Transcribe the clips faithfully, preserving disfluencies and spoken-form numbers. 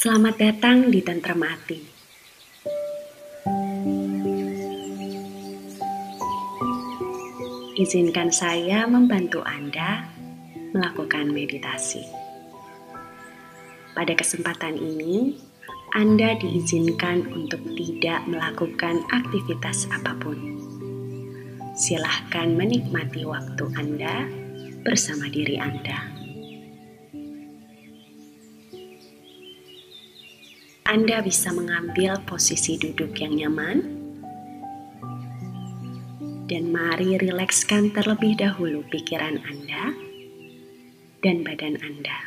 Selamat datang di Tantra Mati. Izinkan saya membantu Anda melakukan meditasi. Pada kesempatan ini, Anda diizinkan untuk tidak melakukan aktivitas apapun. Silahkan menikmati waktu Anda bersama diri Anda. Anda bisa mengambil posisi duduk yang nyaman, dan mari rilekskan terlebih dahulu pikiran Anda dan badan Anda.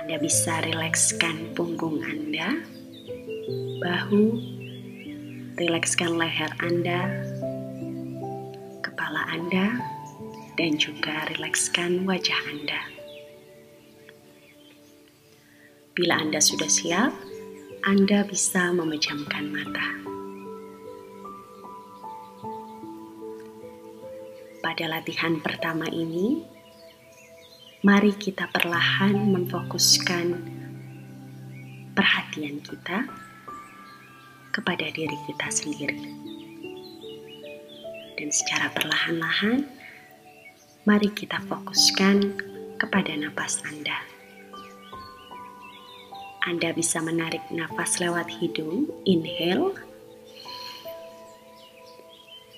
Anda bisa rilekskan punggung Anda, bahu, rilekskan leher Anda, kepala Anda, dan juga rilekskan wajah Anda. Bila Anda sudah siap, Anda bisa memejamkan mata. Pada latihan pertama ini, mari kita perlahan memfokuskan perhatian kita kepada diri kita sendiri. Dan secara perlahan-lahan, mari kita fokuskan kepada napas Anda. Anda bisa menarik nafas lewat hidung, inhale,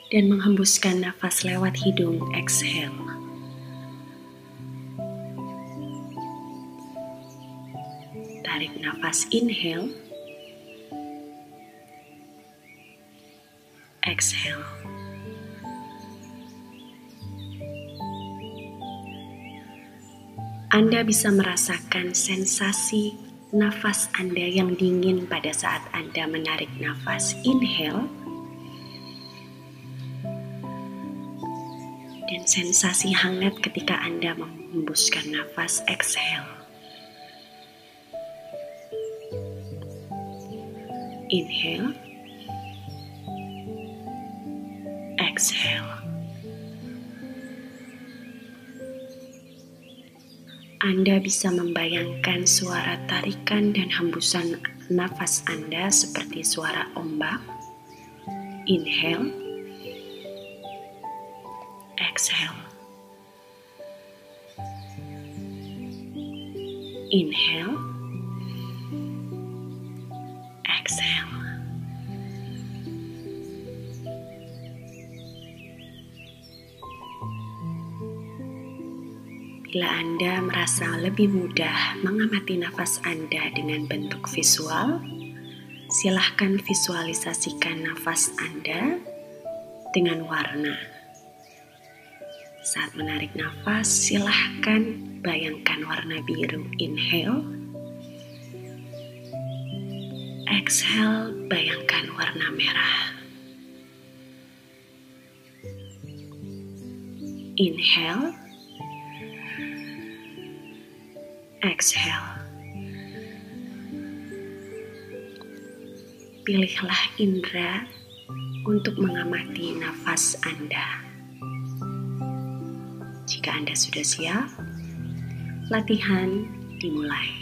dan menghembuskan nafas lewat hidung, exhale. Tarik nafas, inhale, exhale. Anda bisa merasakan sensasi nafas Anda yang dingin pada saat Anda menarik nafas inhale, dan sensasi hangat ketika Anda menghembuskan nafas exhale. Inhale, exhale. Anda bisa membayangkan suara tarikan dan hembusan nafas Anda seperti suara ombak. Inhale, exhale. Inhale, exhale. Bila Anda merasa lebih mudah mengamati nafas Anda dengan bentuk visual, silahkan visualisasikan nafas Anda dengan warna. Saat menarik nafas, silahkan bayangkan warna biru. Inhale, exhale, bayangkan warna merah. Inhale, exhale. Pilihlah indera untuk mengamati nafas Anda. Jika Anda sudah siap, latihan dimulai.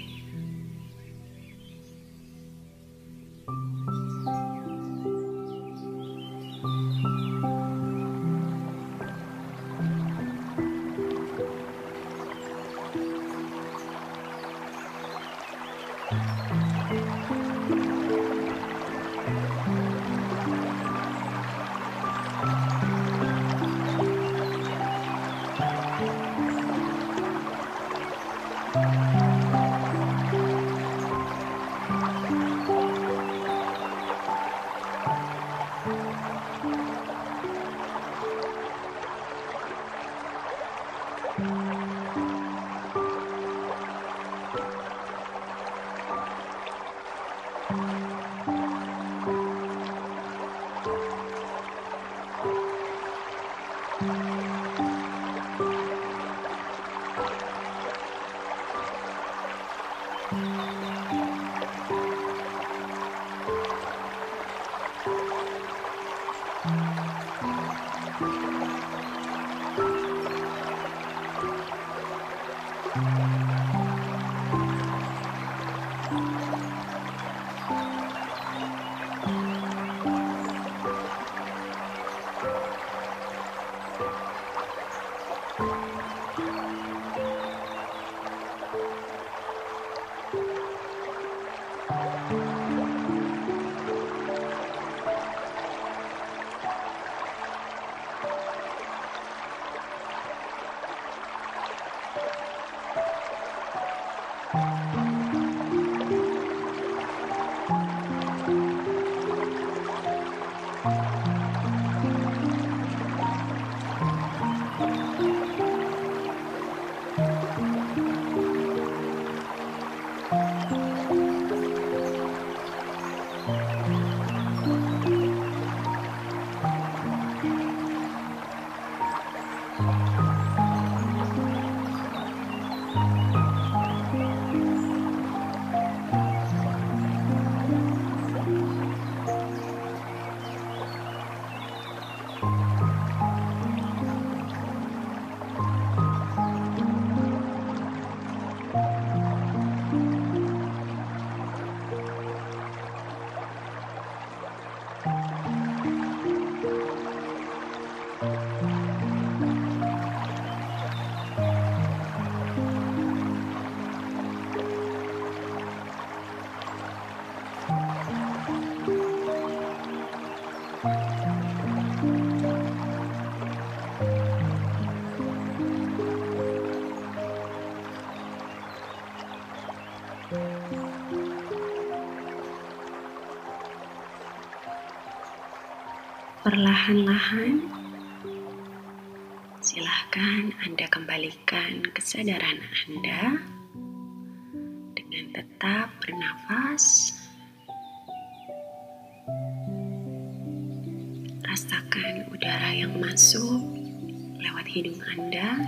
Perlahan-lahan, silahkan Anda kembalikan kesadaran Anda dengan tetap bernafas. Rasakan udara yang masuk lewat hidung Anda.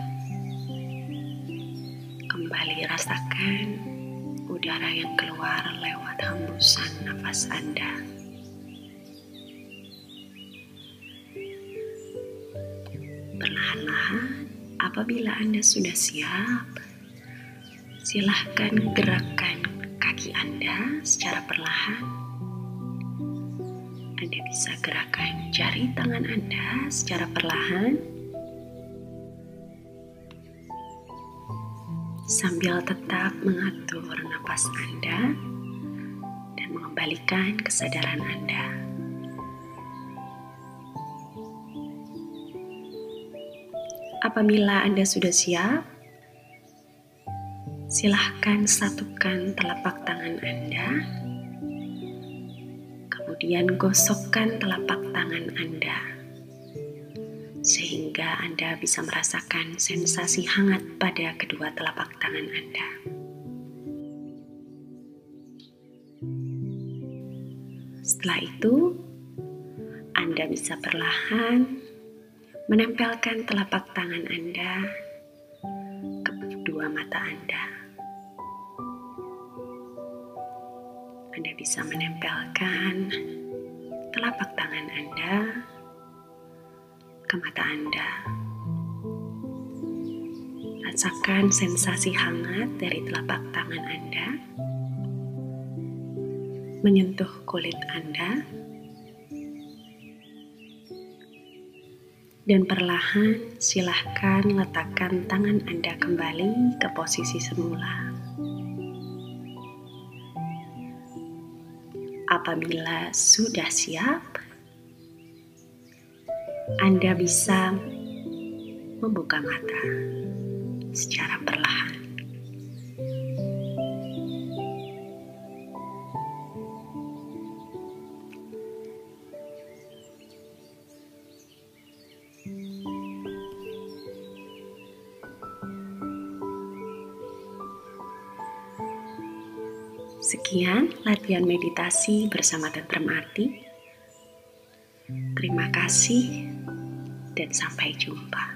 Kembali rasakan udara yang keluar lewat hembusan nafas Anda. Perlahan-lahan, apabila Anda sudah siap, silahkan gerakkan kaki Anda secara perlahan. Anda bisa gerakan jari tangan Anda secara perlahan, sambil tetap mengatur napas Anda dan mengembalikan kesadaran Anda. Apabila Anda sudah siap, silahkan satukan telapak tangan Anda, kemudian gosokkan telapak tangan Anda, sehingga Anda bisa merasakan sensasi hangat pada kedua telapak tangan Anda. Setelah itu, Anda bisa perlahan menempelkan telapak tangan Anda ke kedua mata Anda. Anda bisa menempelkan telapak tangan Anda ke mata Anda. Rasakan sensasi hangat dari telapak tangan Anda menyentuh kulit Anda. Dan perlahan silahkan letakkan tangan Anda kembali ke posisi semula. Apabila sudah siap, Anda bisa membuka mata secara perlahan. Sekian latihan meditasi bersama Tantra Mati. Terima kasih dan sampai jumpa.